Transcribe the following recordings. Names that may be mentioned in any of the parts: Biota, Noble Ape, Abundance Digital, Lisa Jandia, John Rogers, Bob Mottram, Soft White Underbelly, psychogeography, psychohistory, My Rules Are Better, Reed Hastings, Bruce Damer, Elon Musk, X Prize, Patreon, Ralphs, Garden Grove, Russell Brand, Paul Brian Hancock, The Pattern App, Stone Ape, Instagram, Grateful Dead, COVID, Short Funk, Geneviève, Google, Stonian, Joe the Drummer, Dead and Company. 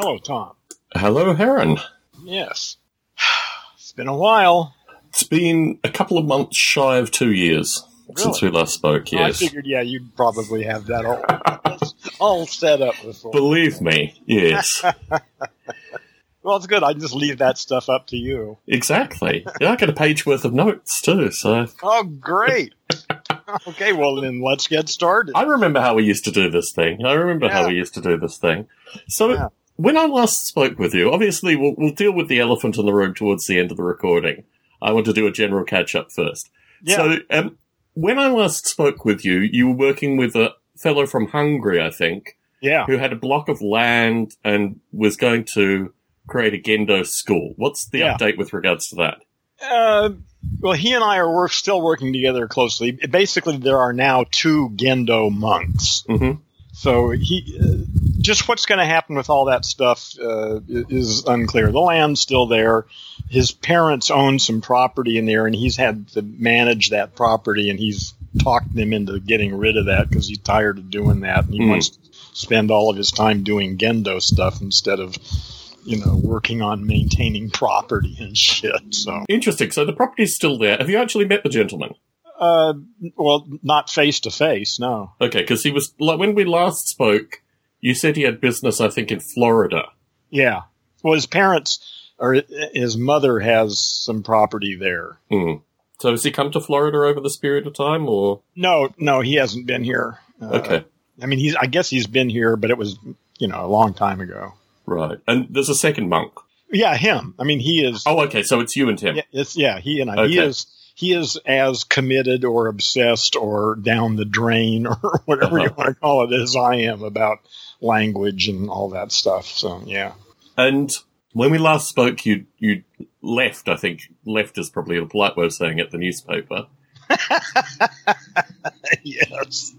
Hello, Tom. Hello, Heron. Yes. It's been a while. It's been a couple of months shy of 2 years since we last spoke, yes. I figured, yeah, you'd probably have that all set up before. Believe me, yes. Well, it's good. I can just leave that stuff up to you. Exactly. Yeah, I got a page worth of notes, too, so... Oh, great. Okay, well, then let's get started. I remember how we used to do this thing. So when I last spoke with you, obviously we'll deal with the elephant in the room towards the end of the recording. I want to do a general catch-up first. Yeah. So when I last spoke with you, you were working with a fellow from Hungary, I think, yeah, who had a block of land and was going to create a Gendo school. What's the update with regards to that? Well, he and I are still working together closely. Basically, there are now 2 Gendo monks. Mm-hmm. So just what's going to happen with all that stuff is unclear. The land's still there. His parents own some property in there, and he's had to manage that property, and he's talked them into getting rid of that because he's tired of doing that, and he wants to spend all of his time doing Gendo stuff instead of, working on maintaining property and shit. So interesting. So the property's still there. Have you actually met the gentleman? Well, not face to face, no. Okay, because he was like when we last spoke, you said he had business, I think, in Florida. Yeah. Well, his parents or his mother has some property there. Mm. So has he come to Florida over this period of time, or no, he hasn't been here. Okay. I mean, I guess he's been here, but it was a long time ago. Right. And there's a second monk. Yeah, him. I mean, he is... Oh, okay. So it's you and him. Yeah, he and I. Okay. He is as committed or obsessed or down the drain or whatever you want to call it as I am about language and all that stuff. So, yeah. And when we last spoke, you left, I think. Left is probably a polite way of saying it, the newspaper. Yes.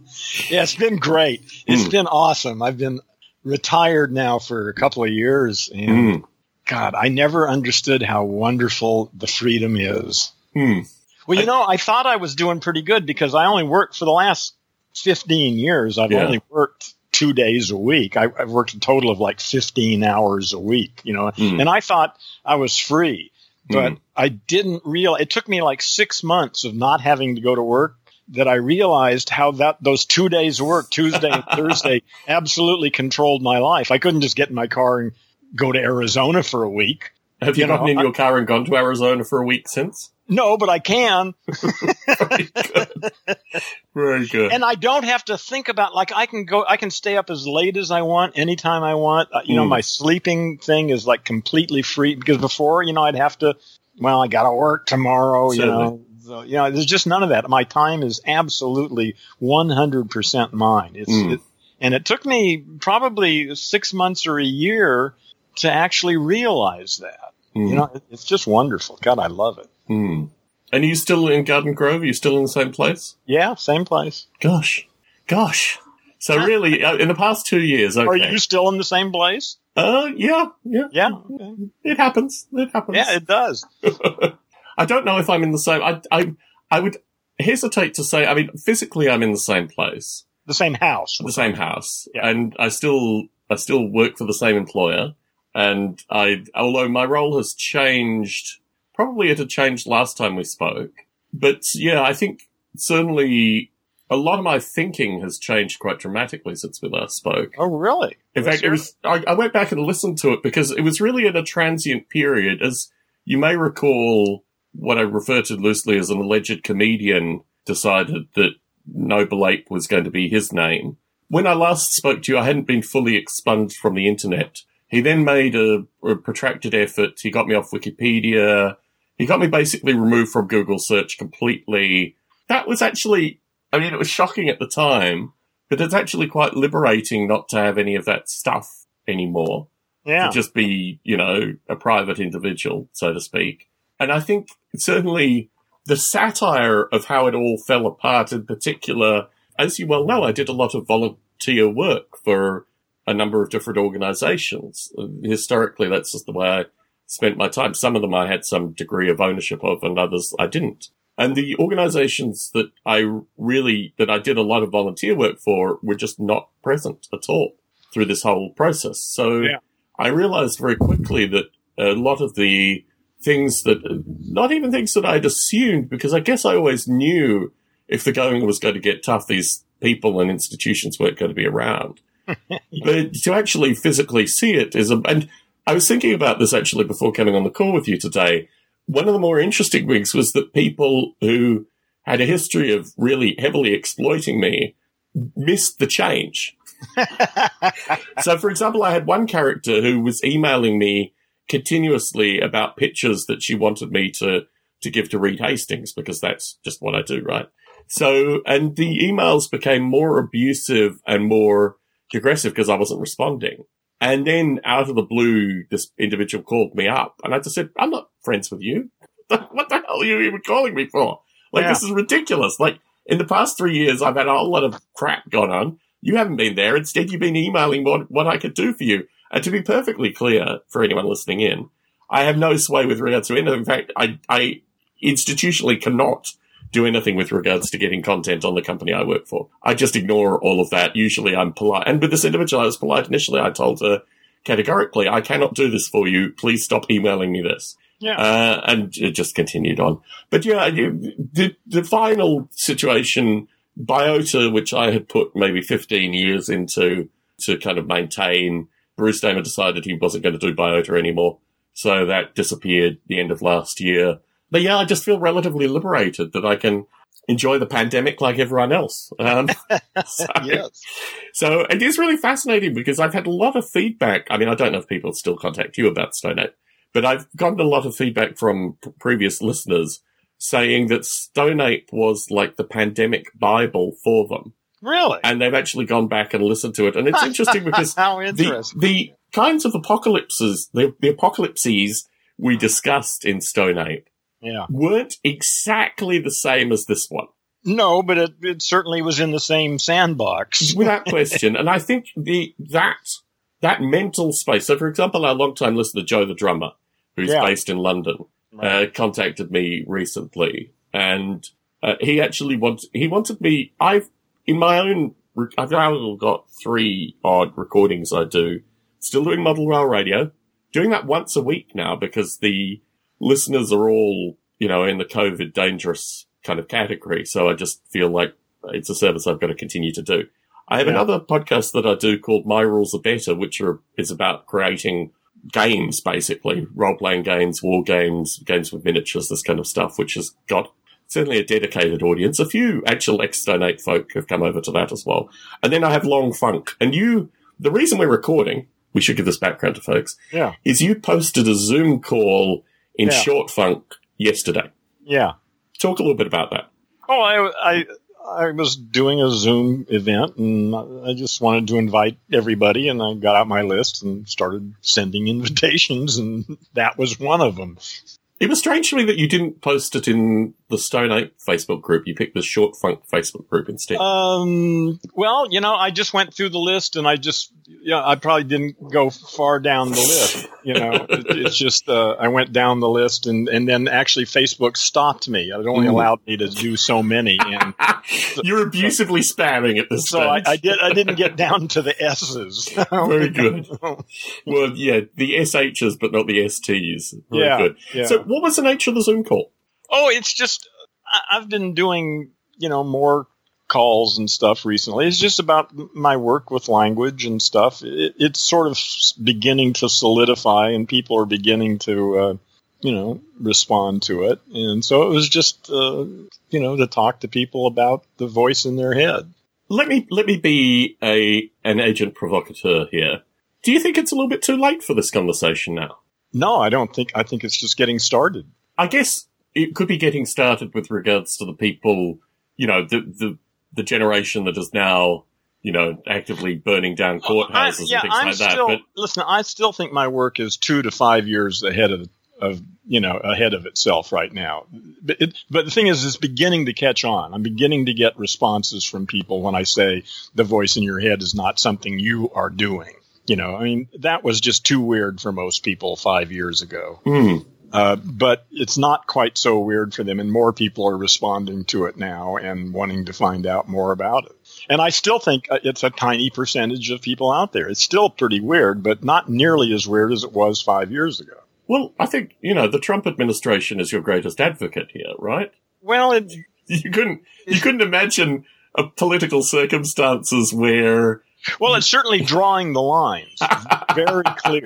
Yeah, it's been great. It's been awesome. I've been retired now for a couple of years, and God, I never understood how wonderful the freedom is. Mm. Well, I thought I was doing pretty good because I only worked for the last 15 years. I've only worked 2 days a week. I've worked a total of like 15 hours a week, and I thought I was free, but I didn't realize. It took me like 6 months of not having to go to work that I realized how those 2 days of work, Tuesday and Thursday, absolutely controlled my life. I couldn't just get in my car and go to Arizona for a week. Have you gotten in your car and gone to Arizona for a week since? No, but I can. Very good. Very good. And I don't have to think about, like, I can stay up as late as I want, anytime I want. My sleeping thing is like completely free because before, I'd have to, I got to work tomorrow, certainly. So, there's just none of that. My time is absolutely 100% mine. And it took me probably 6 months or a year to actually realize that. Mm. It's just wonderful. God, I love it. Mm. And are you still in Garden Grove? Are you still in the same place? Yeah, same place. Gosh. So really, in the past 2 years, okay. Are you still in the same place? Yeah. It happens. Yeah, it does. I don't know if I'm in the same... I would hesitate to say... I mean, physically, I'm in the same place. The same house. The same house. Yeah. And I still work for the same employer. And although my role has changed... Probably it had changed last time we spoke. But, yeah, I think certainly a lot of my thinking has changed quite dramatically since we last spoke. Oh, really? In fact, it was, I went back and listened to it because it was really in a transient period. As you may recall... What I refer to loosely as an alleged comedian decided that Noble Ape was going to be his name. When I last spoke to you, I hadn't been fully expunged from the internet. He then made a protracted effort. He got me off Wikipedia. He got me basically removed from Google search completely. That was actually, I mean, it was shocking at the time, but it's actually quite liberating not to have any of that stuff anymore. Yeah. To just be, a private individual, so to speak. And I think certainly the satire of how it all fell apart in particular, as you well know, I did a lot of volunteer work for a number of different organizations. Historically, that's just the way I spent my time. Some of them I had some degree of ownership of and others I didn't. And the organizations that I did a lot of volunteer work for were just not present at all through this whole process. So yeah. I realized very quickly that a lot of the things that, not even things that I'd assumed, because I guess I always knew if the going was going to get tough, these people and institutions weren't going to be around. But to actually physically see it is a, and I was thinking about this actually before coming on the call with you today. One of the more interesting wigs was that people who had a history of really heavily exploiting me missed the change. So, for example, I had one character who was emailing me continuously about pictures that she wanted me to give to Reed Hastings, because that's just what I do, right? So, and the emails became more abusive and more aggressive because I wasn't responding. And then out of the blue, this individual called me up and I just said, I'm not friends with you. What the hell are you even calling me for? Like, yeah. This is ridiculous. Like, in the past 3 years, I've had a whole lot of crap going on. You haven't been there. Instead, you've been emailing what I could do for you. And to be perfectly clear for anyone listening in, I have no sway with regards to anything. In fact, I institutionally cannot do anything with regards to getting content on the company I work for. I just ignore all of that. Usually I'm polite. And with this individual, I was polite initially. I told her categorically, I cannot do this for you. Please stop emailing me this. Yeah. And it just continued on. But yeah, the final situation, Biota, which I had put maybe 15 years into to kind of maintain, Bruce Damer decided he wasn't going to do Biota anymore. So that disappeared the end of last year. But yeah, I just feel relatively liberated that I can enjoy the pandemic like everyone else. Yes. So it is really fascinating because I've had a lot of feedback. I mean, I don't know if people still contact you about Stone Ape, but I've gotten a lot of feedback from previous listeners saying that Stone Ape was like the pandemic Bible for them. Really? And they've actually gone back and listened to it. And it's interesting because how interesting. The kinds of apocalypses, the apocalypses we discussed in Stone Ape, yeah, weren't exactly the same as this one. No, but it certainly was in the same sandbox. Without question. And I think that mental space. So, for example, our longtime listener, Joe the Drummer, who's based in London, contacted me recently. And he actually wanted me... I've now got 3 odd recordings I do. Still doing Model Rail Radio. Doing that once a week now because the... listeners are all, in the COVID dangerous kind of category. So I just feel like it's a service I've got to continue to do. I have another podcast that I do called My Rules Are Better, which is about creating games, basically, role-playing games, war games, games with miniatures, this kind of stuff, which has got certainly a dedicated audience. A few actual ex-Stone Ape folk have come over to that as well. And then I have Long Funk. And the reason we're recording, we should give this background to folks, is you posted a Zoom call in Short Funk yesterday. Yeah. Talk a little bit about that. Oh, I was doing a Zoom event, and I just wanted to invite everybody, and I got out my list and started sending invitations, and that was one of them. It was strange to me that you didn't post it in the Stone Ape Facebook group. You picked the Short Funk Facebook group instead. Well, I just went through the list, and I probably didn't go far down the list. It's just I went down the list, and then actually Facebook stopped me. It only allowed me to do so many. And you're abusively spamming at this stage. So I didn't get down to the S's. Very good. Well, yeah, the SHs, but not the STs. Very good. Yeah. So what was the nature of the Zoom call? Oh, it's just I've been doing, more calls and stuff recently. It's just about my work with language and stuff. It's sort of beginning to solidify, and people are beginning to, respond to it. And so it was just, to talk to people about the voice in their head. Let me be an agent provocateur here. Do you think it's a little bit too late for this conversation now? No, I don't think. I think it's just getting started. I guess it could be getting started with regards to the people, the generation that is now, actively burning down courthouses and things that. But listen, I still think my work is 2 to 5 years ahead ahead of itself right now. But the thing is, it's beginning to catch on. I'm beginning to get responses from people when I say the voice in your head is not something you are doing. That was just too weird for most people 5 years ago. Mm. But it's not quite so weird for them, and more people are responding to it now and wanting to find out more about it. And I still think it's a tiny percentage of people out there. It's still pretty weird, but not nearly as weird as it was 5 years ago. Well, I think, you know, the Trump administration is your greatest advocate here, right? Well, you couldn't imagine a political circumstances where... Well, it's certainly drawing the lines. Very clear,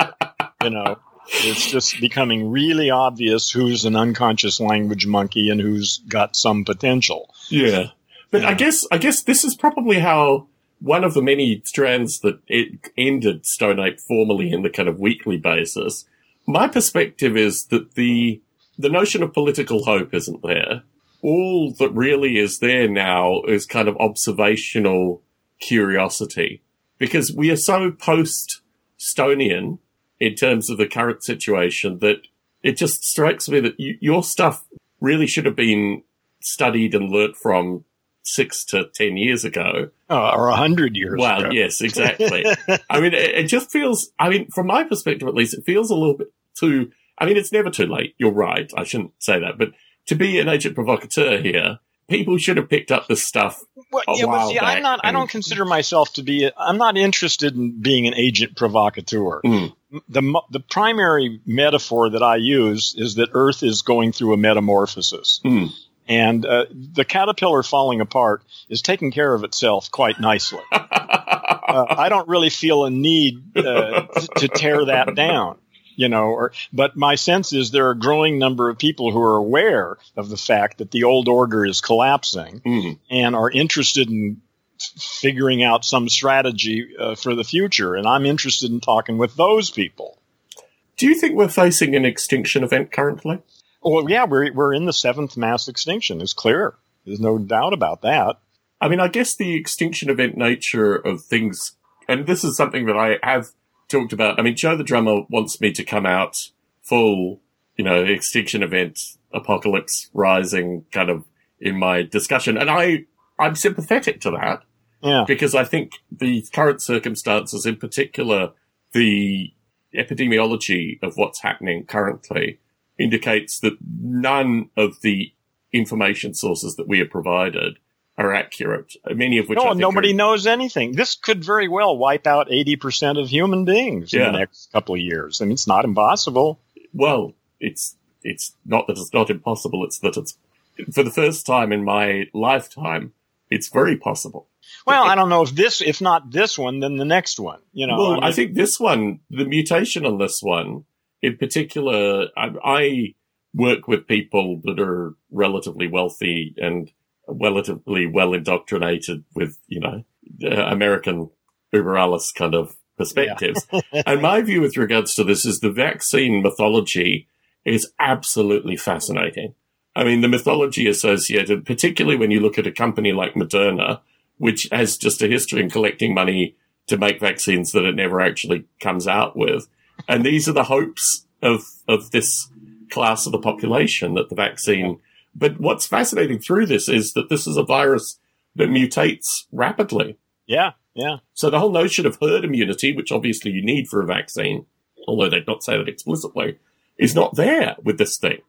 you know. It's just becoming really obvious who's an unconscious language monkey and who's got some potential. Yeah. But yeah. I guess this is probably how one of the many strands that it ended Stone Ape formally in the kind of weekly basis. My perspective is that the notion of political hope isn't there. All that really is there now is kind of observational curiosity, because we are so post-Stonian in terms of the current situation that it just strikes me that your stuff really should have been studied and learnt from 6 to 10 years ago. Or 100 years ago. Well, yes, exactly. I mean, it just feels, I mean, from my perspective at least, it feels a little bit too, I mean, it's never too late. You're right. I shouldn't say that. But to be an agent provocateur here, people should have picked up this stuff a while back. I don't consider myself to be, I'm not interested in being an agent provocateur. Mm. The primary metaphor that I use is that Earth is going through a metamorphosis. Mm. And the caterpillar falling apart is taking care of itself quite nicely. I don't really feel a need to tear that down, you know. But my sense is there are a growing number of people who are aware of the fact that the old order is collapsing mm-hmm. and are interested in figuring out some strategy for the future. And I'm interested in talking with those people. Do you think we're facing an extinction event currently? Well, yeah, we're in the seventh mass extinction. It's clear. There's no doubt about that. I mean, I guess the extinction event nature of things, and this is something that I have talked about. I mean, Joe the Drummer wants me to come out full, you know, extinction event, apocalypse rising kind of in my discussion. And I'm sympathetic to that. Yeah. Because I think the current circumstances, in particular, the epidemiology of what's happening currently, indicates that none of the information sources that we are provided are accurate, many of which I think nobody knows anything. This could very well wipe out 80% of human beings in the next couple of years. I mean, it's not impossible. Well, it's not that it's not impossible. It's that it's, for the first time in my lifetime, it's very possible. Well, I don't know if not this one, then the next one. You know, well, I think this one, the mutation on this one, in particular, I work with people that are relatively wealthy and relatively well indoctrinated with, you know, American uber alles kind of perspectives. Yeah. And my view with regards to this is the vaccine mythology is absolutely fascinating. I mean, the mythology associated, particularly when you look at a company like Moderna, which has just a history in collecting money to make vaccines that it never actually comes out with. And these are the hopes of this class of the population, that the vaccine... But what's fascinating through this is that this is a virus that mutates rapidly. Yeah, yeah. So the whole notion of herd immunity, which obviously you need for a vaccine, although they don't say that explicitly, is not there with this thing.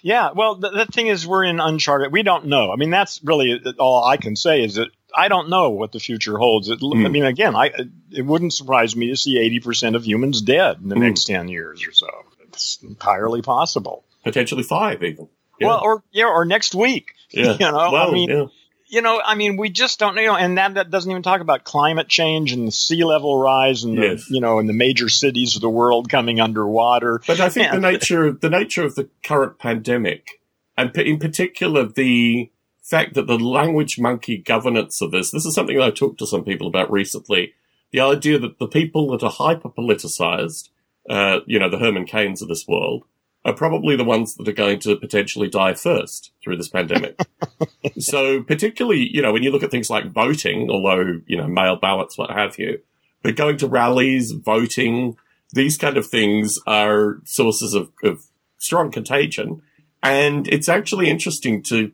Yeah, well, the thing is we're in uncharted... We don't know. I mean, that's really all I can say is that I don't know what the future holds. I mean, again, it wouldn't surprise me to see 80% of humans dead in the next 10 years or so. It's entirely possible. Potentially 5 even. Yeah. Well, or next week. Yeah. You know, well, I mean, yeah. You know, I mean, we just don't know. And that doesn't even talk about climate change and the sea level rise and, the, you know, and the major cities of the world coming underwater. But I think the nature of the current pandemic, and in particular the fact that the language monkey governance of this is something that I talked to some people about recently, the idea that the people that are hyper-politicized, you know, the Herman Cain's of this world, are probably the ones that are going to potentially die first through this pandemic. So particularly, you know, when you look at things like voting, although, you know, mail ballots, what have you, but going to rallies, voting, these kind of things are sources of strong contagion. And it's actually interesting to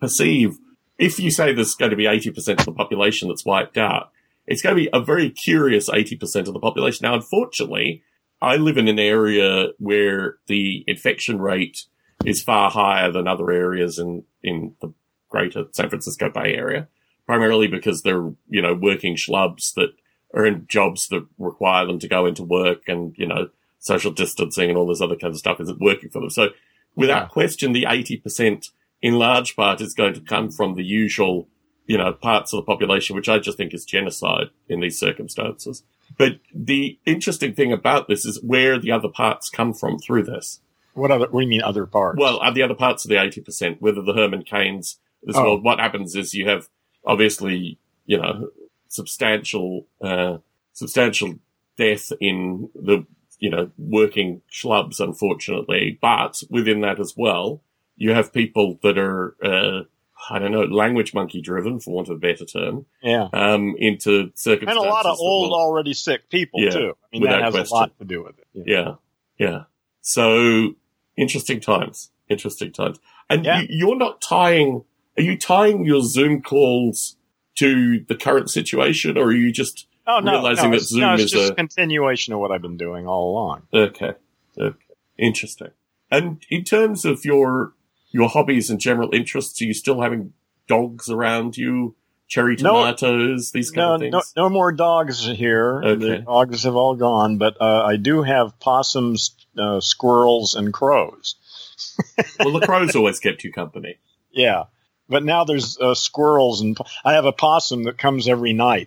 perceive, if you say there's going to be 80% of the population that's wiped out, it's going to be a very curious 80% of the population. Now, unfortunately, I live in an area where the infection rate is far higher than other areas in the greater San Francisco Bay Area. primarily because they're, you know, working schlubs that are in jobs that require them to go into work and, you know, social distancing and all this other kind of stuff isn't working for them. So without question, the 80% in large part is going to come from the usual, you know, parts of the population, which I just think is genocide in these circumstances. But the interesting thing about this is where the other parts come from through this. What do you mean other parts? Well, the other parts of the 80%, whether the Herman Cain's as well. What happens is you have obviously, you know, substantial death in the, you know, working schlubs, unfortunately. But within that as well, you have people that are, I don't know, language monkey driven, for want of a better term. Yeah. Into circumstances. And a lot of old, already sick people, too. I mean, that has a lot to do with it. Yeah. So, interesting times. And you're not tying, are you tying your Zoom calls to the current situation, or are you just realizing that Zoom is just a continuation of what I've been doing all along? Okay. Interesting. And in terms of your hobbies and general interests, are you still having dogs around you, cherry tomatoes, these kind of things? No more dogs here. Okay. The dogs have all gone, but I do have possums, squirrels, and crows. Well, the crows always kept you company. Yeah, but now there's squirrels, and I have a possum that comes every night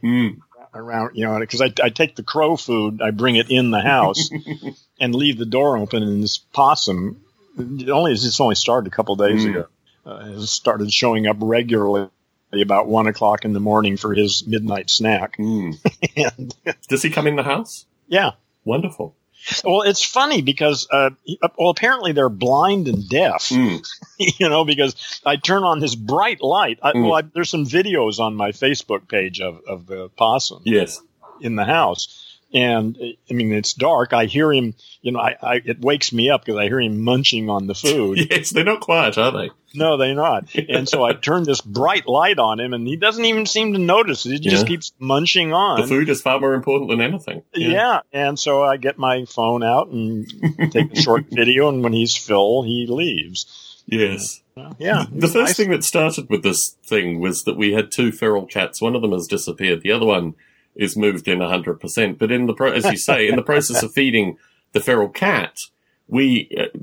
around, you know, because I take the crow food, I bring it in the house, and leave the door open, and this possum... It's only started a couple of days ago. Has started showing up regularly about 1 o'clock in the morning for his midnight snack. And does he come in the house? Yeah, wonderful. Well, it's funny because apparently they're blind and deaf. You know, because I turn on this bright light. There's some videos on my Facebook page of the possum. Yes, in the house. And I mean, it's dark. I hear him, you know, it wakes me up because I hear him munching on the food. Yes, they're not quiet, are they? No, they're not. And so I turn this bright light on him, and he doesn't even seem to notice it. He just keeps munching on. The food is far more important than anything. Yeah. And so I get my phone out and take a short video, and when he's full, he leaves. Yes. Yeah. The first thing that started with this thing was that we had two feral cats. One of them has disappeared. The other one is moved in 100%. But as you say, in the process of feeding the feral cat,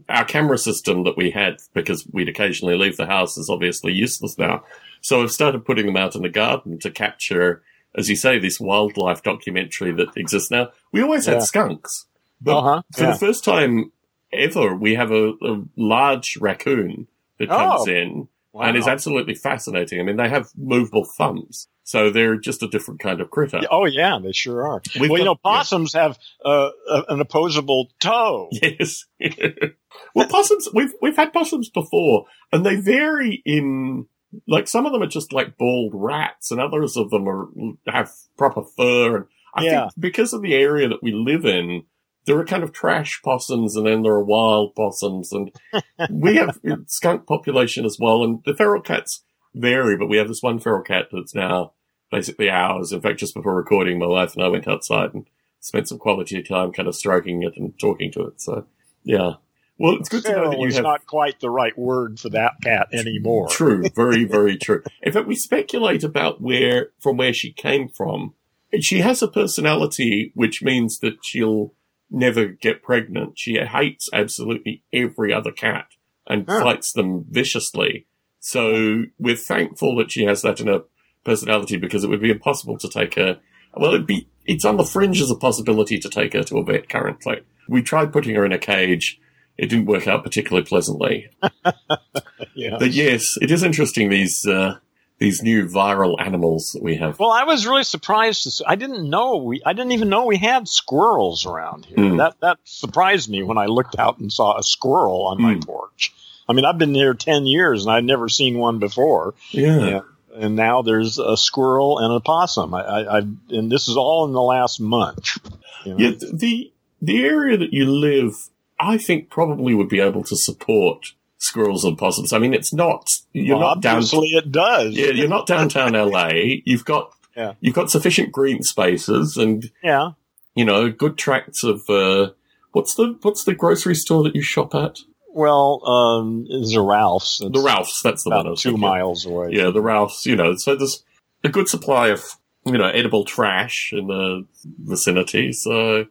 our camera system that we had, because we'd occasionally leave the house, is obviously useless now. So I've started putting them out in the garden to capture, as you say, this wildlife documentary that exists now. We always had skunks. But for the first time ever, we have a large raccoon that comes in. Wow. And it's absolutely fascinating. I mean, they have movable thumbs, so they're just a different kind of critter. Oh, yeah, they sure are. Possums have an opposable toe. Yes. Well, possums, we've had possums before, and they vary in, like, some of them are just like bald rats, and others of them have proper fur. And I think because of the area that we live in, there are kind of trash possums, and then there are wild possums, and we have skunk population as well. And the feral cats vary, but we have this one feral cat that's now basically ours. In fact, just before recording, my wife and I went outside and spent some quality time kind of stroking it and talking to it. So, yeah. Well, it's good feral to know that you have... not quite the right word for that cat anymore. True. Very, very true. In fact, we speculate about from where she came from. She has a personality, which means that she'll never get pregnant. She hates absolutely every other cat and fights them viciously. So we're thankful that she has that in her personality, because it would be impossible to take her. Well, it's on the fringe as a possibility to take her to a vet currently. We tried putting her in a cage. It didn't work out particularly pleasantly. But yes, it is interesting, these new viral animals that we have. Well, I was really surprised. I didn't even know we had squirrels around here. That surprised me when I looked out and saw a squirrel on my porch. I mean, I've been here 10 years and I've never seen one before. Yeah. And now there's a squirrel and a possum. And this is all in the last month. You know? Yeah. The area that you live, I think, probably would be able to support squirrels and possums. I mean, you're not downtown LA. You've got sufficient green spaces and you know, good tracts of what's the grocery store that you shop at? Well, there's a Ralphs. That's the one. 2 miles away. Yeah, the Ralphs. You know, so there's a good supply of, you know, edible trash in the vicinity. So,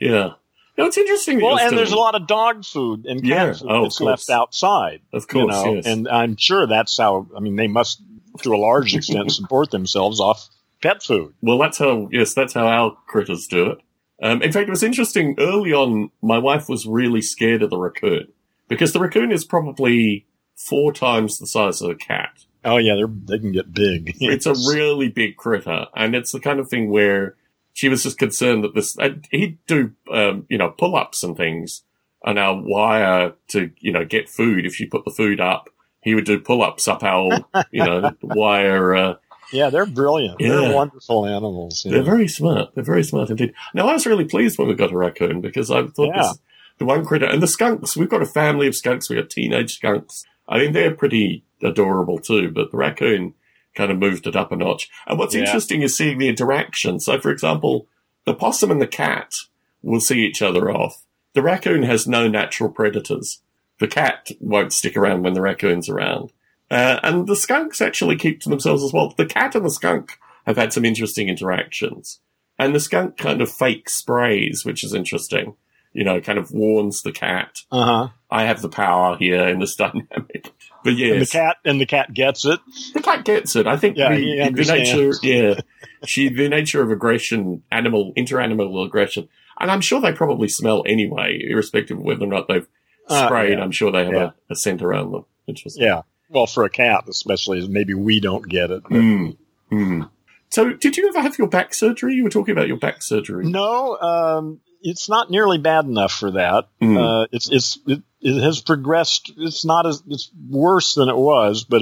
yeah. No, it's interesting. Well, and there's a lot of dog food and cat food that's left outside. Of course, you know? Yes. And I'm sure that's how, I mean, they must, to a large extent, support themselves off pet food. Well, that's how our critters do it. In fact, it was interesting, early on, my wife was really scared of the raccoon, because the raccoon is probably 4 times the size of a cat. Oh, yeah, they can get big. It's a really big critter, and it's the kind of thing where she was just concerned that he'd do, pull-ups and things on our wire to, get food. If you put the food up, he would do pull-ups up our, wire. Yeah, they're brilliant. Yeah. They're wonderful animals. Yeah. They're very smart. They're very smart indeed. Now, I was really pleased when we got a raccoon, because I thought this, the one critter, and the skunks, we've got a family of skunks. We've got teenage skunks. I mean, they're pretty adorable too, but the raccoon kind of moved it up a notch. And what's interesting is seeing the interaction. So, for example, the possum and the cat will see each other off. The raccoon has no natural predators. The cat won't stick around when the raccoon's around. And the skunks actually keep to themselves as well. The cat and the skunk have had some interesting interactions. And the skunk kind of fake sprays, which is interesting. You know, kind of warns the cat. Uh-huh. I have the power here in this dynamic. But yes. And the cat gets it. The cat gets it. I think the nature of aggression, interanimal aggression. And I'm sure they probably smell anyway, irrespective of whether or not they've sprayed. I'm sure they have a scent around them. Interesting. Yeah. Well, for a cat, especially, maybe we don't get it. So did you ever have your back surgery? You were talking about your back surgery. No, it's not nearly bad enough for that. It has progressed. It's worse than it was, but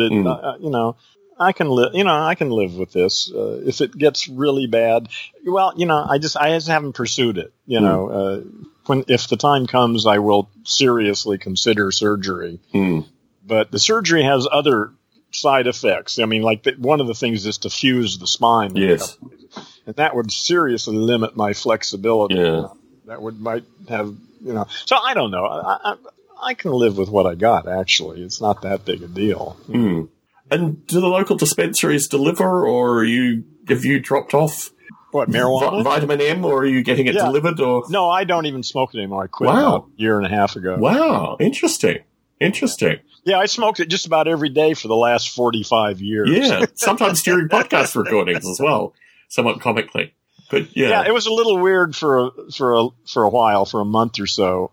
I can live with this. If it gets really bad, well, I just haven't pursued it. If the time comes, I will seriously consider surgery. But the surgery has other side effects. I mean, one of the things is to fuse the spine. Yes. And that would seriously limit my flexibility. Yeah. That might have, So I don't know. I can live with what I got, actually. It's not that big a deal. Mm. And do the local dispensaries deliver, or have you dropped off? What, marijuana? Vitamin M, or are you getting it delivered? Or no, I don't even smoke it anymore. I quit about a year and a half ago. Wow. Interesting. Yeah, I smoked it just about every day for the last 45 years. Yeah, sometimes during podcast recordings as well, somewhat comically. But it was a little weird for a while, for a month or so,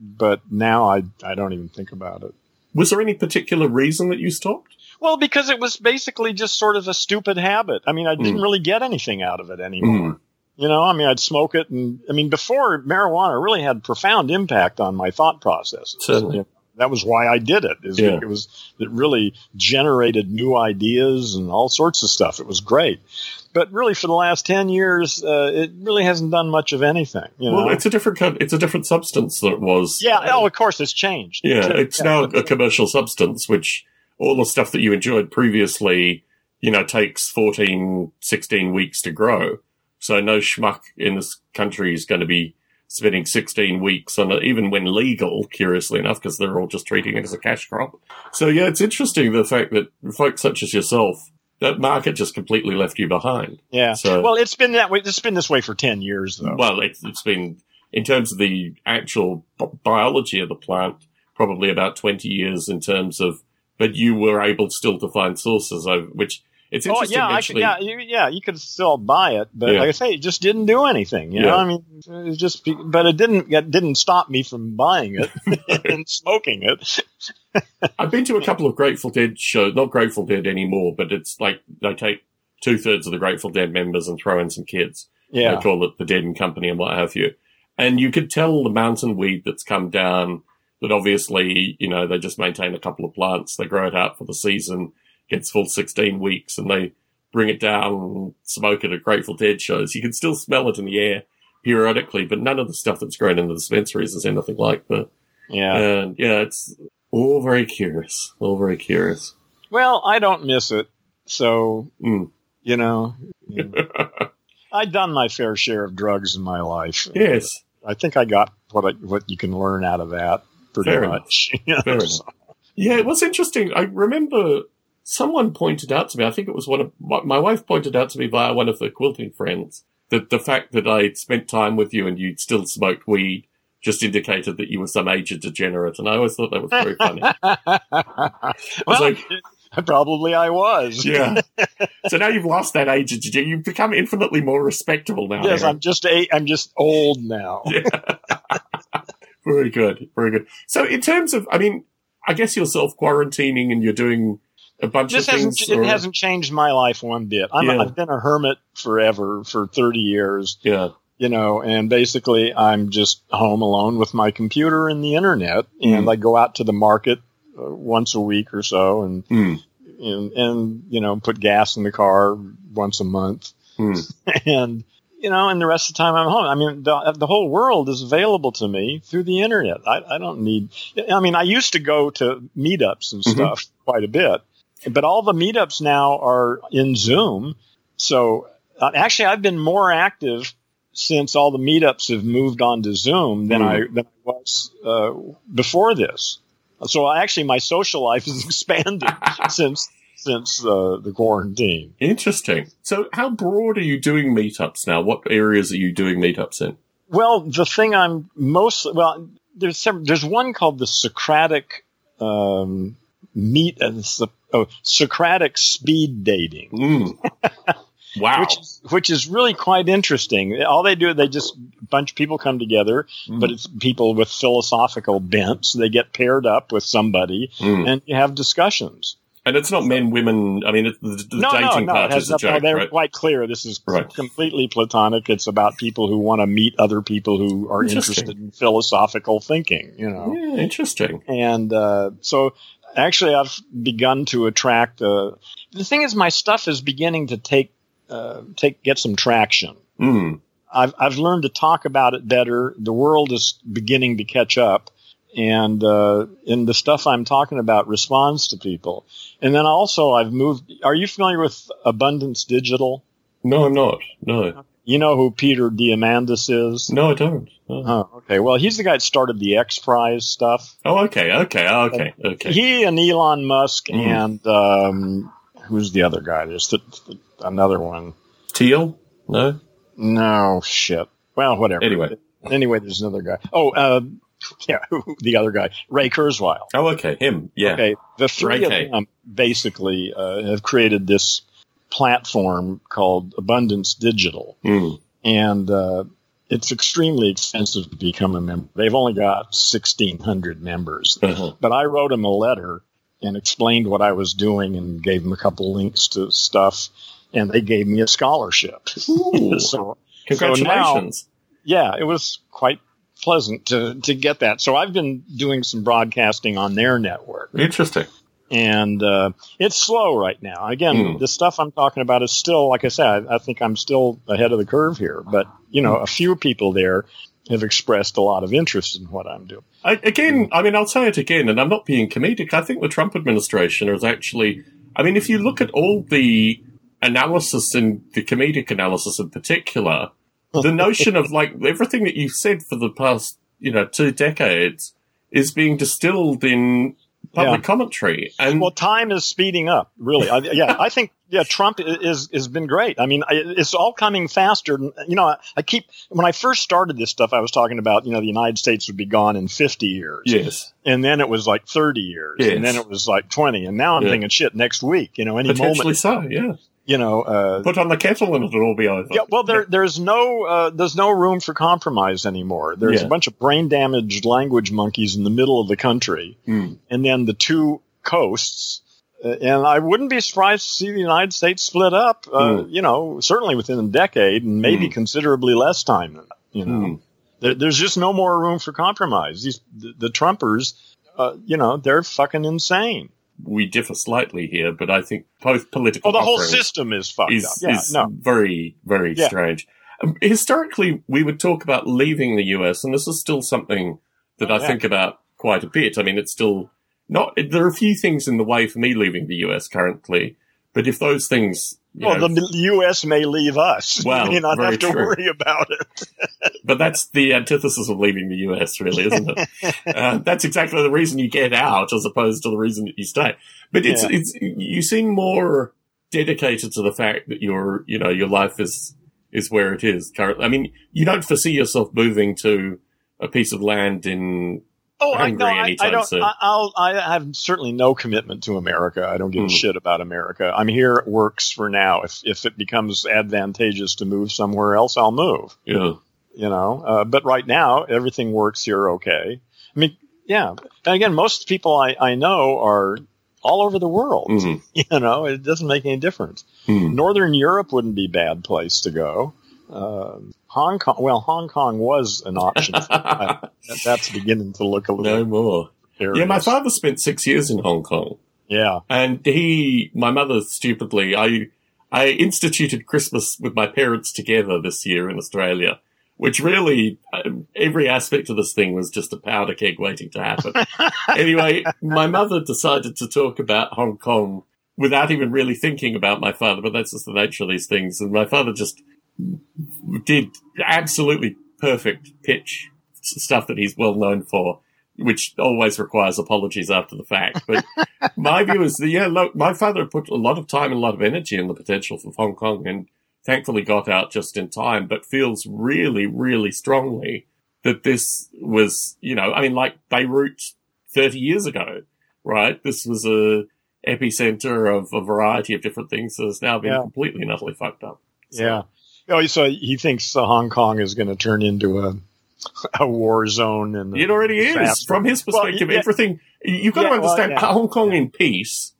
But now I don't even think about it. Was there any particular reason that you stopped? Well, because it was basically just sort of a stupid habit. I mean, I didn't really get anything out of it anymore. I'd smoke it, and before marijuana really had profound impact on my thought processes. Certainly. That was why I did it. It really generated new ideas and all sorts of stuff. It was great. But really, for the last 10 years, it really hasn't done much of anything. Well, it's a different substance than it was. Yeah. Of course, it's changed. Yeah. It's now a commercial substance, which all the stuff that you enjoyed previously, takes 14, 16 weeks to grow. So no schmuck in this country is going to be spending 16 weeks on it, even when legal, curiously enough, because they're all just treating it as a cash crop. So, yeah, it's interesting, the fact that folks such as yourself, that market just completely left you behind. Yeah. So, well, it's been that way. It's been this way for 10 years, though. Well, it's been, in terms of the actual biology of the plant, probably about 20 years in terms of, but you were able still to find sources, which... It's interesting. Oh, yeah, actually, you could still buy it, but like I say, it just didn't do anything. You know, I mean, it just, but it didn't stop me from buying it and smoking it. I've been to a couple of Grateful Dead shows, not Grateful Dead anymore, but it's like they take 2/3 of the Grateful Dead members and throw in some kids. Yeah, they call it the Dead and Company and what have you, and you could tell the mountain weed that's come down. That obviously, they just maintain a couple of plants, they grow it out for the season. Gets full 16 weeks, and they bring it down, smoke it at Grateful Dead shows. You can still smell it in the air periodically, but none of the stuff that's grown in the dispensaries is anything like that. Yeah. And, it's all very curious. Well, I don't miss it, so, I've done my fair share of drugs in my life. Yes. I think I got what you can learn out of that pretty much. Fair enough. Yeah, it was interesting. I remember... someone pointed out to me, I think it was one of my wife pointed out to me via one of her quilting friends, that the fact that I'd spent time with you and you'd still smoked weed just indicated that you were some major degenerate. And I always thought that was very funny. Well, like, probably I was. Yeah. So now you've lost that age of degenerate. You've become infinitely more respectable now. Yes, Aaron. I'm just old now. Yeah. Very good. Very good. So in terms of, I mean, I guess you're self-quarantining and you're doing a bunch of things. It hasn't changed my life one bit. I've been a hermit forever, for 30 years. Yeah. You know, and basically I'm just home alone with my computer and the internet, and I go out to the market once a week or so, and you know, put gas in the car once a month, and you know, and the rest of the time I'm home. I mean, the whole world is available to me through the internet. I don't need. I mean, I used to go to meetups and stuff quite a bit, but all the meetups now are in Zoom. So actually, I've been more active since all the meetups have moved on to Zoom than I was before this. So actually, my social life has expanded since the quarantine. Interesting. So how broad are you doing meetups now? What areas are you doing meetups in? Well, the thing I'm mostly – well, there's one called the Socratic Socratic Speed Dating. Wow. Which is really quite interesting. All they do, a bunch of people come together, but it's people with philosophical bents. They get paired up with somebody, and you have discussions. And it's not men, women. I mean, the dating part is a joke. They're quite clear. This is completely platonic. It's about people who want to meet other people who are interested in philosophical thinking, you know. Yeah, interesting. And so actually I've begun to attract the thing is, my stuff is beginning to get some traction. I've learned to talk about it better. The world is beginning to catch up, and the stuff I'm talking about responds to people. And then also I've moved. Are you familiar with Abundance Digital? No, I'm not. No. You know who Peter Diamandis is? No, I don't. No. Oh, okay. Well, he's the guy that started the X Prize stuff. Oh, okay. He and Elon Musk and who's the other guy? There's another one. Teal? No, shit. Well, whatever. Anyway, there's another guy. Oh, the other guy, Ray Kurzweil. Oh, okay, him. Yeah. Okay, the three of them basically have created this platform called Abundance Digital, and it's extremely expensive to become a member. They've only got 1,600 members, but I wrote them a letter and explained what I was doing and gave them a couple links to stuff. And they gave me a scholarship. Ooh, so, congratulations. So now, yeah, it was quite pleasant to get that. So I've been doing some broadcasting on their network. Interesting. And it's slow right now. Again, the stuff I'm talking about is still, like I said, I think I'm still ahead of the curve here. But, you know, a few people there have expressed a lot of interest in what I'm doing. I'll say it again, and I'm not being comedic. I think the Trump administration is actually, I mean, if you look at all the analysis and the comedic analysis in particular, the notion of like everything that you've said for the past, you know, 2 decades is being distilled in public commentary. And well, time is speeding up, really. I think Trump has been great. I mean, it's all coming faster. You know, when I first started this stuff, I was talking about, you know, the United States would be gone in 50 years. Yes. And then it was like 30 years. Yes. And then it was like 20. And now I'm thinking, shit, next week, you know, any moment. Potentially so, yeah. You know, put on the kettle and it'll all be over. Yeah, well, there's no room for compromise anymore. There's a bunch of brain damaged language monkeys in the middle of the country, and then the two coasts. And I wouldn't be surprised to see the United States split up. You know, certainly within a decade, and maybe considerably less time than that. You know, there's just no more room for compromise. The Trumpers, you know, they're fucking insane. We differ slightly here, but I think both political. Oh, the whole system is fucked up. Yeah, very, very strange. Historically, we would talk about leaving the U.S., and this is still something that I think about quite a bit. I mean, it's still not. There are a few things in the way for me leaving the U.S. currently, but if those things Well, the U.S. may leave us. Well, we may not have to worry about it. But that's the antithesis of leaving the U.S., really, isn't it? That's exactly the reason you get out as opposed to the reason that you stay. But it's you seem more dedicated to the fact that your life is where it is currently. I mean, you don't foresee yourself moving to a piece of land in I have certainly no commitment to America. I don't give a shit about America. I'm here. It works for now. If it becomes advantageous to move somewhere else, I'll move. Yeah, But right now, everything works here. Okay. I mean, yeah. And again, most people I know are all over the world. Mm-hmm. It doesn't make any difference. Mm. Northern Europe wouldn't be a bad place to go. Hong Kong was an option. That's beginning to look a little no more serious. Yeah, my father spent 6 years in Hong Kong. Yeah. And my mother stupidly, I instituted Christmas with my parents together this year in Australia, which really, every aspect of this thing was just a powder keg waiting to happen. Anyway, my mother decided to talk about Hong Kong without even really thinking about my father, but that's just the nature of these things. And my father just did absolutely perfect pitch stuff that he's well known for, which always requires apologies after the fact. But my view is that, my father put a lot of time and a lot of energy in the potential for Hong Kong and thankfully got out just in time, but feels really, really strongly that this was, like Beirut 30 years ago, right? This was a epicenter of a variety of different things that has now been completely and utterly fucked up. So. Yeah. Oh, so he thinks Hong Kong is going to turn into a war zone. And it already is. From his perspective, everything... You've got to understand Hong Kong in peace,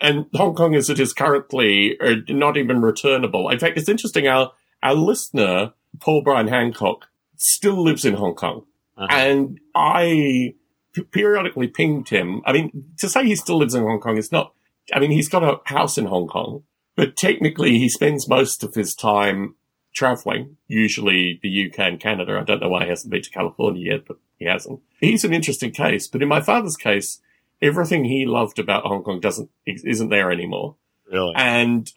and Hong Kong as it is currently are not even returnable. In fact, it's interesting, our listener, Paul Brian Hancock, still lives in Hong Kong. Uh-huh. And I periodically pinged him. I mean, to say he still lives in Hong Kong, it's not... I mean, he's got a house in Hong Kong, but technically he spends most of his time... traveling, usually the UK and Canada. I don't know why he hasn't been to California yet, but he hasn't. He's an interesting case, but in my father's case, everything he loved about Hong Kong isn't there anymore. Really? And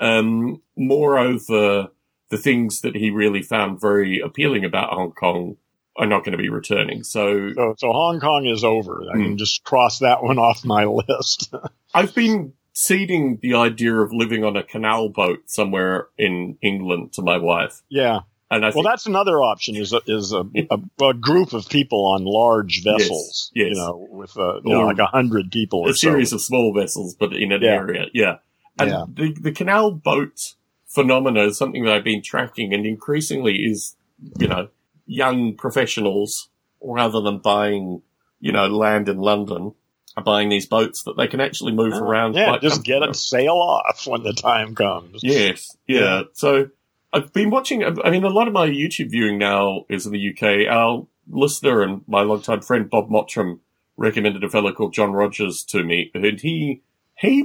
moreover, the things that he really found very appealing about Hong Kong are not going to be returning. So Hong Kong is over. I can just cross that one off my list. I've been seeding the idea of living on a canal boat somewhere in England to my wife. Yeah. And I think that's another option is a group of people on large vessels, yes. With like 100 people or so. A series of small vessels, but in an area. Yeah. And the canal boat phenomena is something that I've been tracking and increasingly is, young professionals rather than buying, land in London. Buying these boats that they can actually move around. Yeah, just get it, sail off when the time comes. Yes, yeah. So I've been watching, a lot of my YouTube viewing now is in the UK. Our listener and my longtime friend Bob Mottram recommended a fellow called John Rogers to me, and he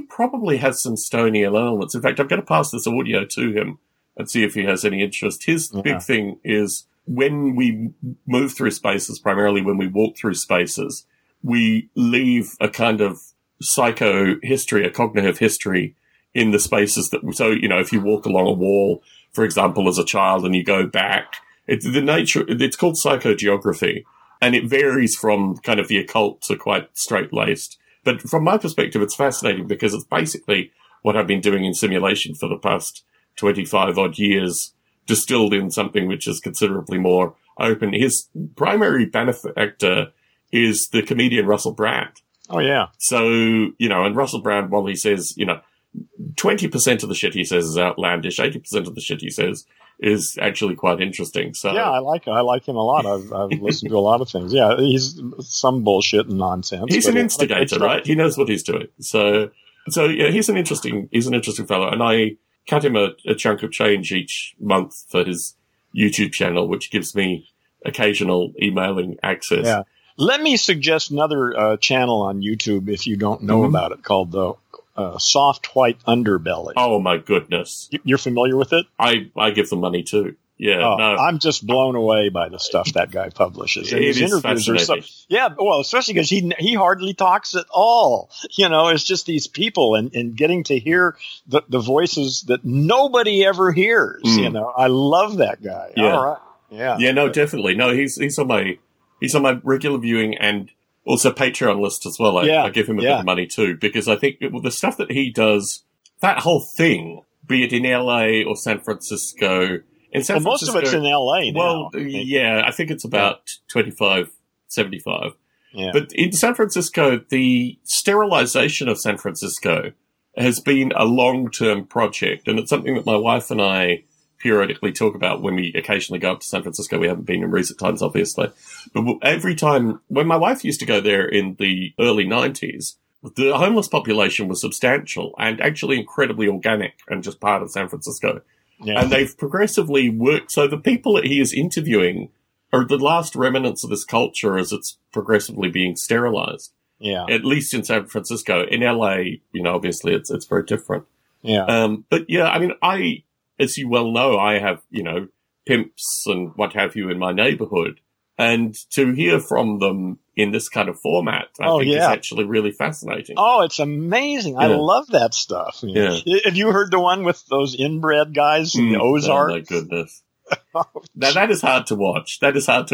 probably has some Stonian elements. In fact, I'm going to pass this audio to him and see if he has any interest. His big thing is when we move through spaces, primarily when we walk through spaces, we leave a kind of psychohistory, a cognitive history in the spaces that... So, if you walk along a wall, for example, as a child and you go back, it's called psychogeography, and it varies from kind of the occult to quite straight-laced. But from my perspective, it's fascinating because it's basically what I've been doing in simulation for the past 25-odd years, distilled in something which is considerably more open. His primary benefactor... is the comedian Russell Brand. Oh, yeah. So, and Russell Brand, while he says, 20% of the shit he says is outlandish, 80% of the shit he says is actually quite interesting. So yeah, I like him a lot. I've listened to a lot of things. Yeah, he's some bullshit and nonsense. He's an instigator, right? He knows what he's doing. So yeah, he's an interesting fellow. And I cut him a chunk of change each month for his YouTube channel, which gives me occasional emailing access. Yeah. Let me suggest another channel on YouTube, if you don't know about it, called the Soft White Underbelly. Oh, my goodness. You're familiar with it? I give them money, too. Yeah, I'm just blown away by the stuff that guy publishes. And his interviews are so, yeah, well, especially because he hardly talks at all. You know, it's just these people and getting to hear the voices that nobody ever hears. Mm. You know, I love that guy. Yeah. All right. Yeah. Yeah, no, definitely. No, he's on my regular viewing and also Patreon list as well. I give him a bit of money too, because I think the stuff that he does, that whole thing, be it in LA or San Francisco. Well, most of it's in LA now. Well, yeah, I think it's about 25, 75. Yeah. But in San Francisco, the sterilization of San Francisco has been a long-term project, and it's something that my wife and I periodically talk about when we occasionally go up to San Francisco. We haven't been in recent times, obviously. But every time, when my wife used to go there in the early 90s, the homeless population was substantial and actually incredibly organic and just part of San Francisco. Yeah. And they've progressively worked. So the people that he is interviewing are the last remnants of this culture as it's progressively being sterilized. Yeah. At least in San Francisco. In LA, you know, obviously it's very different. Yeah. But yeah, I mean, as you well know, I have, you know, pimps and what have you in my neighborhood. And to hear from them in this kind of format, I think is actually really fascinating. Oh, it's amazing. Yeah. I love that stuff. Yeah. Have you heard the one with those inbred guys in the Ozarks? Oh, my goodness. Now, that is hard to watch. But I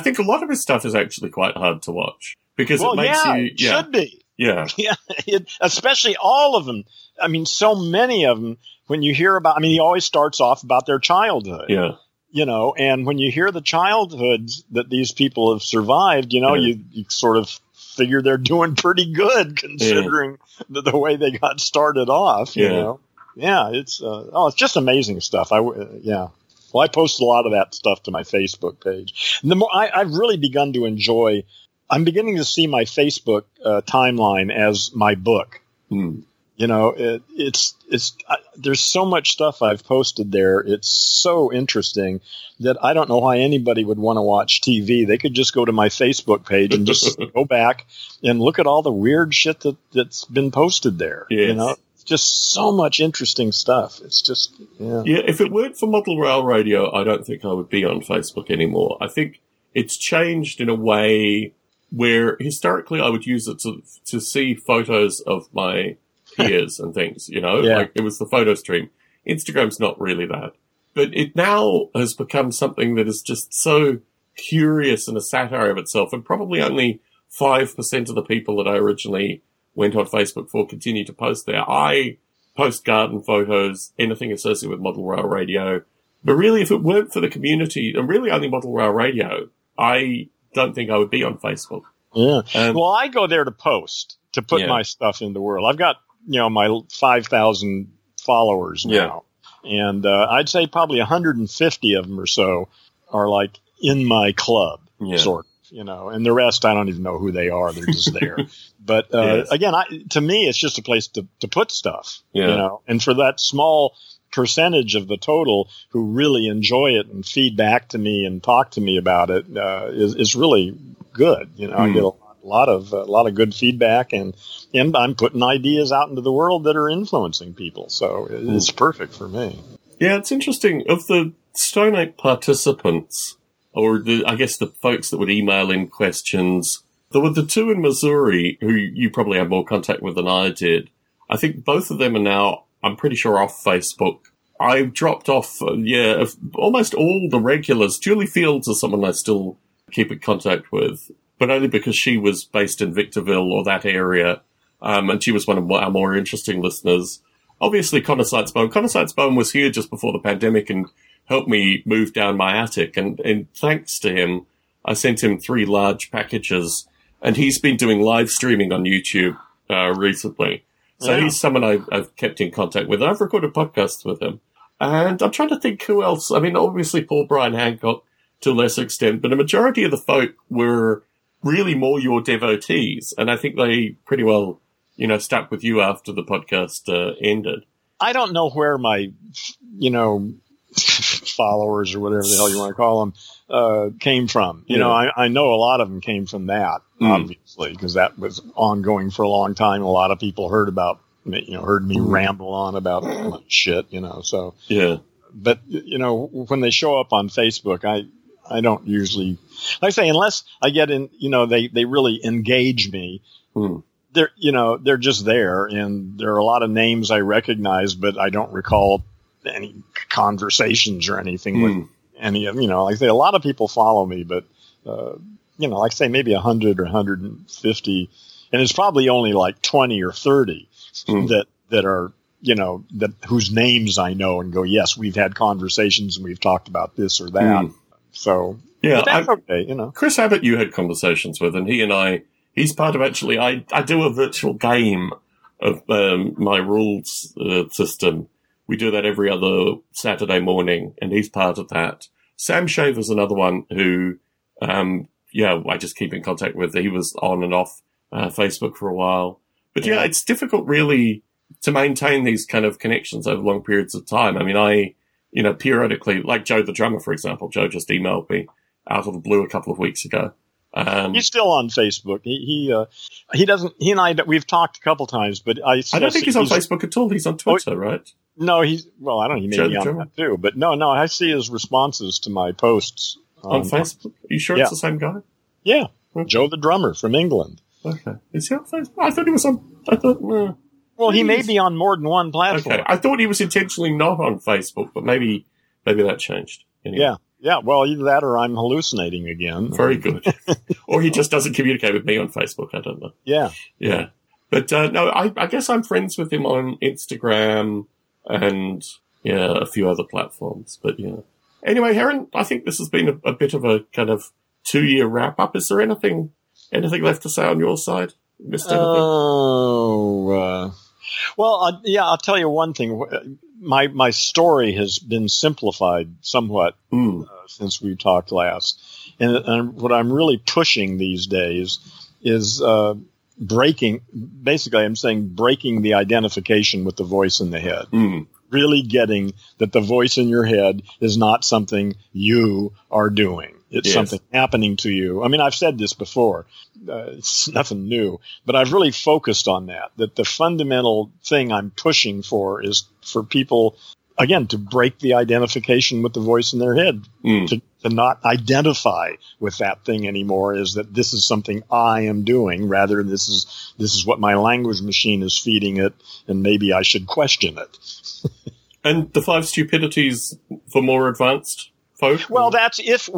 think a lot of his stuff is actually quite hard to watch because it makes you... It should be. Yeah. Yeah. Especially all of them. I mean, so many of them, when you hear about... I mean, he always starts off about their childhood. Yeah. You know, and when you hear the childhoods that these people have survived, you know, you sort of figure they're doing pretty good considering the way they got started off, you know. Yeah, it's just amazing stuff. Well, I post a lot of that stuff to my Facebook page. And the more I've really begun to enjoy, I'm beginning to see my Facebook timeline as my book. Mm. You know, it's there's so much stuff I've posted there. It's so interesting that I don't know why anybody would want to watch TV. They could just go to my Facebook page and just go back and look at all the weird shit that's been posted there. Yes. You know, it's just so much interesting stuff. It's just, yeah, if it weren't for Model Rail Radio, I don't think I would be on Facebook anymore. I think it's changed in a way where historically I would use it to see photos of my peers and things, you know, like it was the photo stream. Instagram's not really that, but it now has become something that is just so curious and a satire of itself. And probably only 5% of the people that I originally went on Facebook for continue to post there. I post garden photos, anything associated with Model Rail Radio. But really, if it weren't for the community and really only Model Rail Radio, I don't think I would be on Facebook. Yeah. Well, I go there to post, to put my stuff in the world. I've got, you know, my 5,000 followers now. Yeah. And I'd say probably 150 of them or so are like in my club, sort of, you know, and the rest, I don't even know who they are. They're just there. But again, to me, it's just a place to put stuff, you know, and for that small percentage of the total who really enjoy it and feed back to me and talk to me about it is really good. You know, I get a lot of good feedback, and I'm putting ideas out into the world that are influencing people. So it's perfect for me. Yeah, it's interesting. Of the Stone Ape participants, or the folks that would email in questions, there were the two in Missouri who you probably have more contact with than I did. I think both of them are now, I'm pretty sure, off Facebook. I've dropped off, almost all the regulars. Julie Fields is someone I still keep in contact with, but only because she was based in Victorville or that area, and she was one of our more interesting listeners. Obviously, Connor Seitzbohm. Connor Seitzbohm was here just before the pandemic and helped me move down my attic. And thanks to him, I sent him 3 large packages, and he's been doing live streaming on YouTube recently. So he's someone I've kept in contact with. I've recorded podcasts with him. And I'm trying to think who else. I mean, obviously, Paul Brian Hancock to a lesser extent, but a majority of the folk were really more your devotees. And I think they pretty well, you know, stuck with you after the podcast ended. I don't know where my, you know, followers or whatever the hell you want to call them came from. You know, I know a lot of them came from that, obviously, because that was ongoing for a long time. A lot of people heard me ramble on about shit, you know, so. Yeah. But, you know, when they show up on Facebook, I don't usually, like I say, unless I get in, you know, they really engage me. Hmm. They're, you know, they're just there, and there are a lot of names I recognize, but I don't recall any conversations or anything with any of, you know, like I say, a lot of people follow me, but, you know, like I say, maybe 100 or 150, and it's probably only like 20 or 30 that are, you know, that whose names I know and go, yes, we've had conversations and we've talked about this or that. So, yeah, but that's okay, you know. Chris Abbott, you had conversations with, and he and I, he's part of, actually, I do a virtual game of my rules system. We do that every other Saturday morning, and he's part of that. Sam Shaver's another one who, I just keep in contact with. He was on and off Facebook for a while. But, yeah, it's difficult, really, to maintain these kind of connections over long periods of time. I mean, you know, periodically, like Joe the Drummer, for example. Joe just emailed me out of the blue a couple of weeks ago. He's still on Facebook. He doesn't. He and I, we've talked a couple times, but I don't think he's on Facebook at all. He's on Twitter, right? No, I don't. He may be on that too, but no. I see his responses to my posts on Facebook. Are you sure it's the same guy? Yeah, okay. Joe the Drummer from England. Okay, is he on Facebook? I thought he was on. I thought. Well, he may be on more than one platform. Okay. I thought he was intentionally not on Facebook, but maybe that changed. Anyway. Yeah. Well, either that or I'm hallucinating again. Very good. Or he just doesn't communicate with me on Facebook. I don't know. Yeah. But no, I guess I'm friends with him on Instagram and a few other platforms. But yeah. Anyway, Heron, I think this has been a bit of a kind of 2-year wrap up. Is there anything left to say on your side, Mr. I'll tell you one thing. My story has been simplified somewhat since we talked last. And what I'm really pushing these days is breaking the identification with the voice in the head. Really getting that the voice in your head is not something you are doing. It's something happening to you. I mean, I've said this before. It's nothing new, but I've really focused on that the fundamental thing I'm pushing for is for people, again, to break the identification with the voice in their head, to not identify with that thing anymore, is that this is something I am doing, rather this is what my language machine is feeding it, and maybe I should question it. And the 5 stupidities for more advanced folk? Well, that's the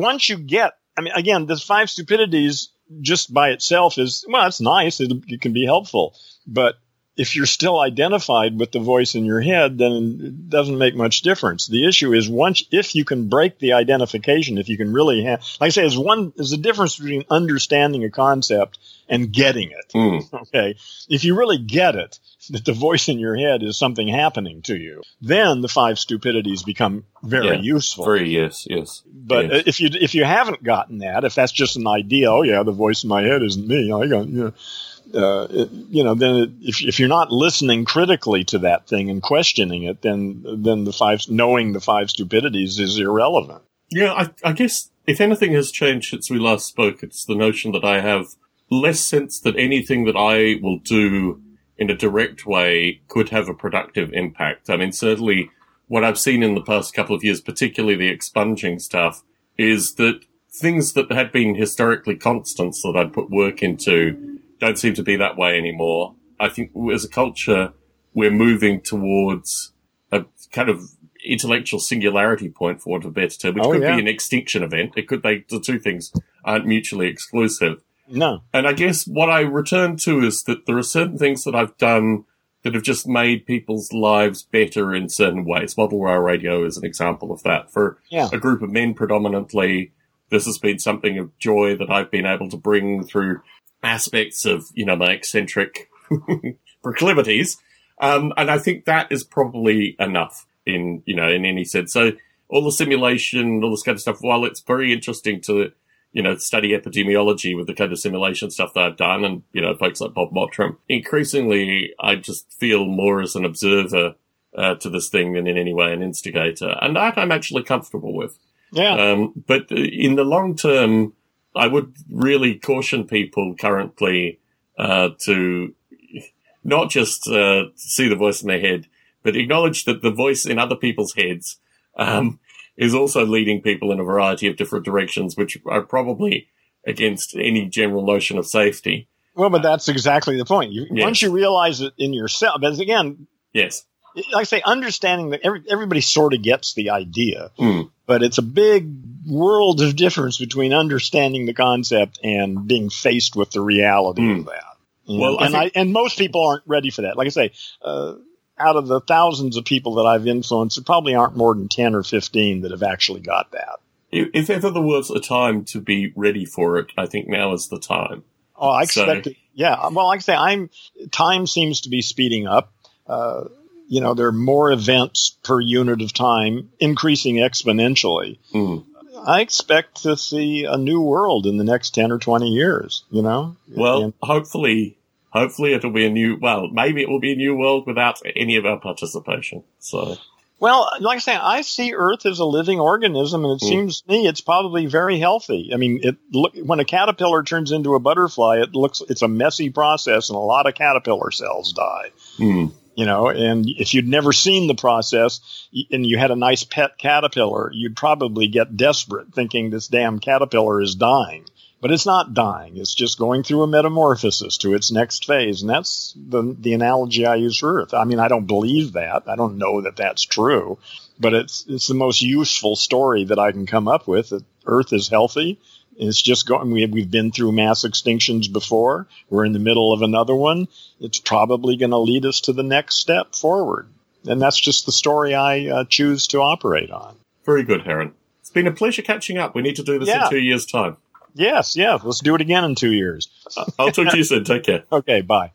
5 stupidities just by itself is, well, it's nice. It can be helpful. But if you're still identified with the voice in your head, then it doesn't make much difference. The issue is if you can break the identification, if you can really like I say, there's a difference between understanding a concept and getting it. Okay. If you really get it, that the voice in your head is something happening to you, then the 5 stupidities become very useful. Very, yes. But yes. If you haven't gotten that, if that's just an idea, oh yeah, the voice in my head isn't me, I don't, then if you're not listening critically to that thing and questioning it, then the 5 stupidities is irrelevant. Yeah, I guess if anything has changed since we last spoke, it's the notion that I have less sense that anything that I will do in a direct way could have a productive impact. I mean, certainly what I've seen in the past couple of years, particularly the expunging stuff, is that things that had been historically constants that I'd put work into don't seem to be that way anymore. I think as a culture, we're moving towards a kind of intellectual singularity point, for want of a better term, which could be an extinction event. The two things aren't mutually exclusive. No. And I guess what I return to is that there are certain things that I've done that have just made people's lives better in certain ways. Model Rail Radio is an example of that. For a group of men predominantly, this has been something of joy that I've been able to bring through aspects of, you know, my eccentric proclivities. And I think that is probably enough in any sense. So all the simulation, all this kind of stuff, while it's very interesting to study epidemiology with the kind of simulation stuff that I've done and, folks like Bob Mottram. Increasingly, I just feel more as an observer to this thing than in any way an instigator. And that I'm actually comfortable with. Yeah. But in the long term, I would really caution people currently to not just see the voice in their head, but acknowledge that the voice in other people's heads is also leading people in a variety of different directions, which are probably against any general notion of safety. Well, but that's exactly the point. Once you realize it in yourself, as again, like I say, understanding that everybody sort of gets the idea, but it's a big world of difference between understanding the concept and being faced with the reality of that. Well, and most people aren't ready for that. Like I say, out of the thousands of people that I've influenced, there probably aren't more than 10 or 15 that have actually got that. If ever there was a time to be ready for it, I think now is the time. Oh, I expect it. Yeah. Well, like I say, time seems to be speeding up. You know, there are more events per unit of time, increasing exponentially. I expect to see a new world in the next 10 or 20 years, you know? Well, and hopefully it'll be maybe it will be a new world without any of our participation. So, well, like I say, I see Earth as a living organism, and it seems to me it's probably very healthy. I mean, when a caterpillar turns into a butterfly, it's a messy process, and a lot of caterpillar cells die. You know, and if you'd never seen the process and you had a nice pet caterpillar, you'd probably get desperate thinking this damn caterpillar is dying. But it's not dying. It's just going through a metamorphosis to its next phase. And that's the analogy I use for Earth. I mean, I don't believe that. I don't know that that's true. But it's the most useful story that I can come up with, that Earth is healthy. It's just going. We've been through mass extinctions before. We're in the middle of another one. It's probably going to lead us to the next step forward. And that's just the story I choose to operate on. Very good, Heron. It's been a pleasure catching up. We need to do this in 2 years' time. Yes, yeah. Let's do it again in 2 years. I'll talk to you soon. Take care. Okay, bye.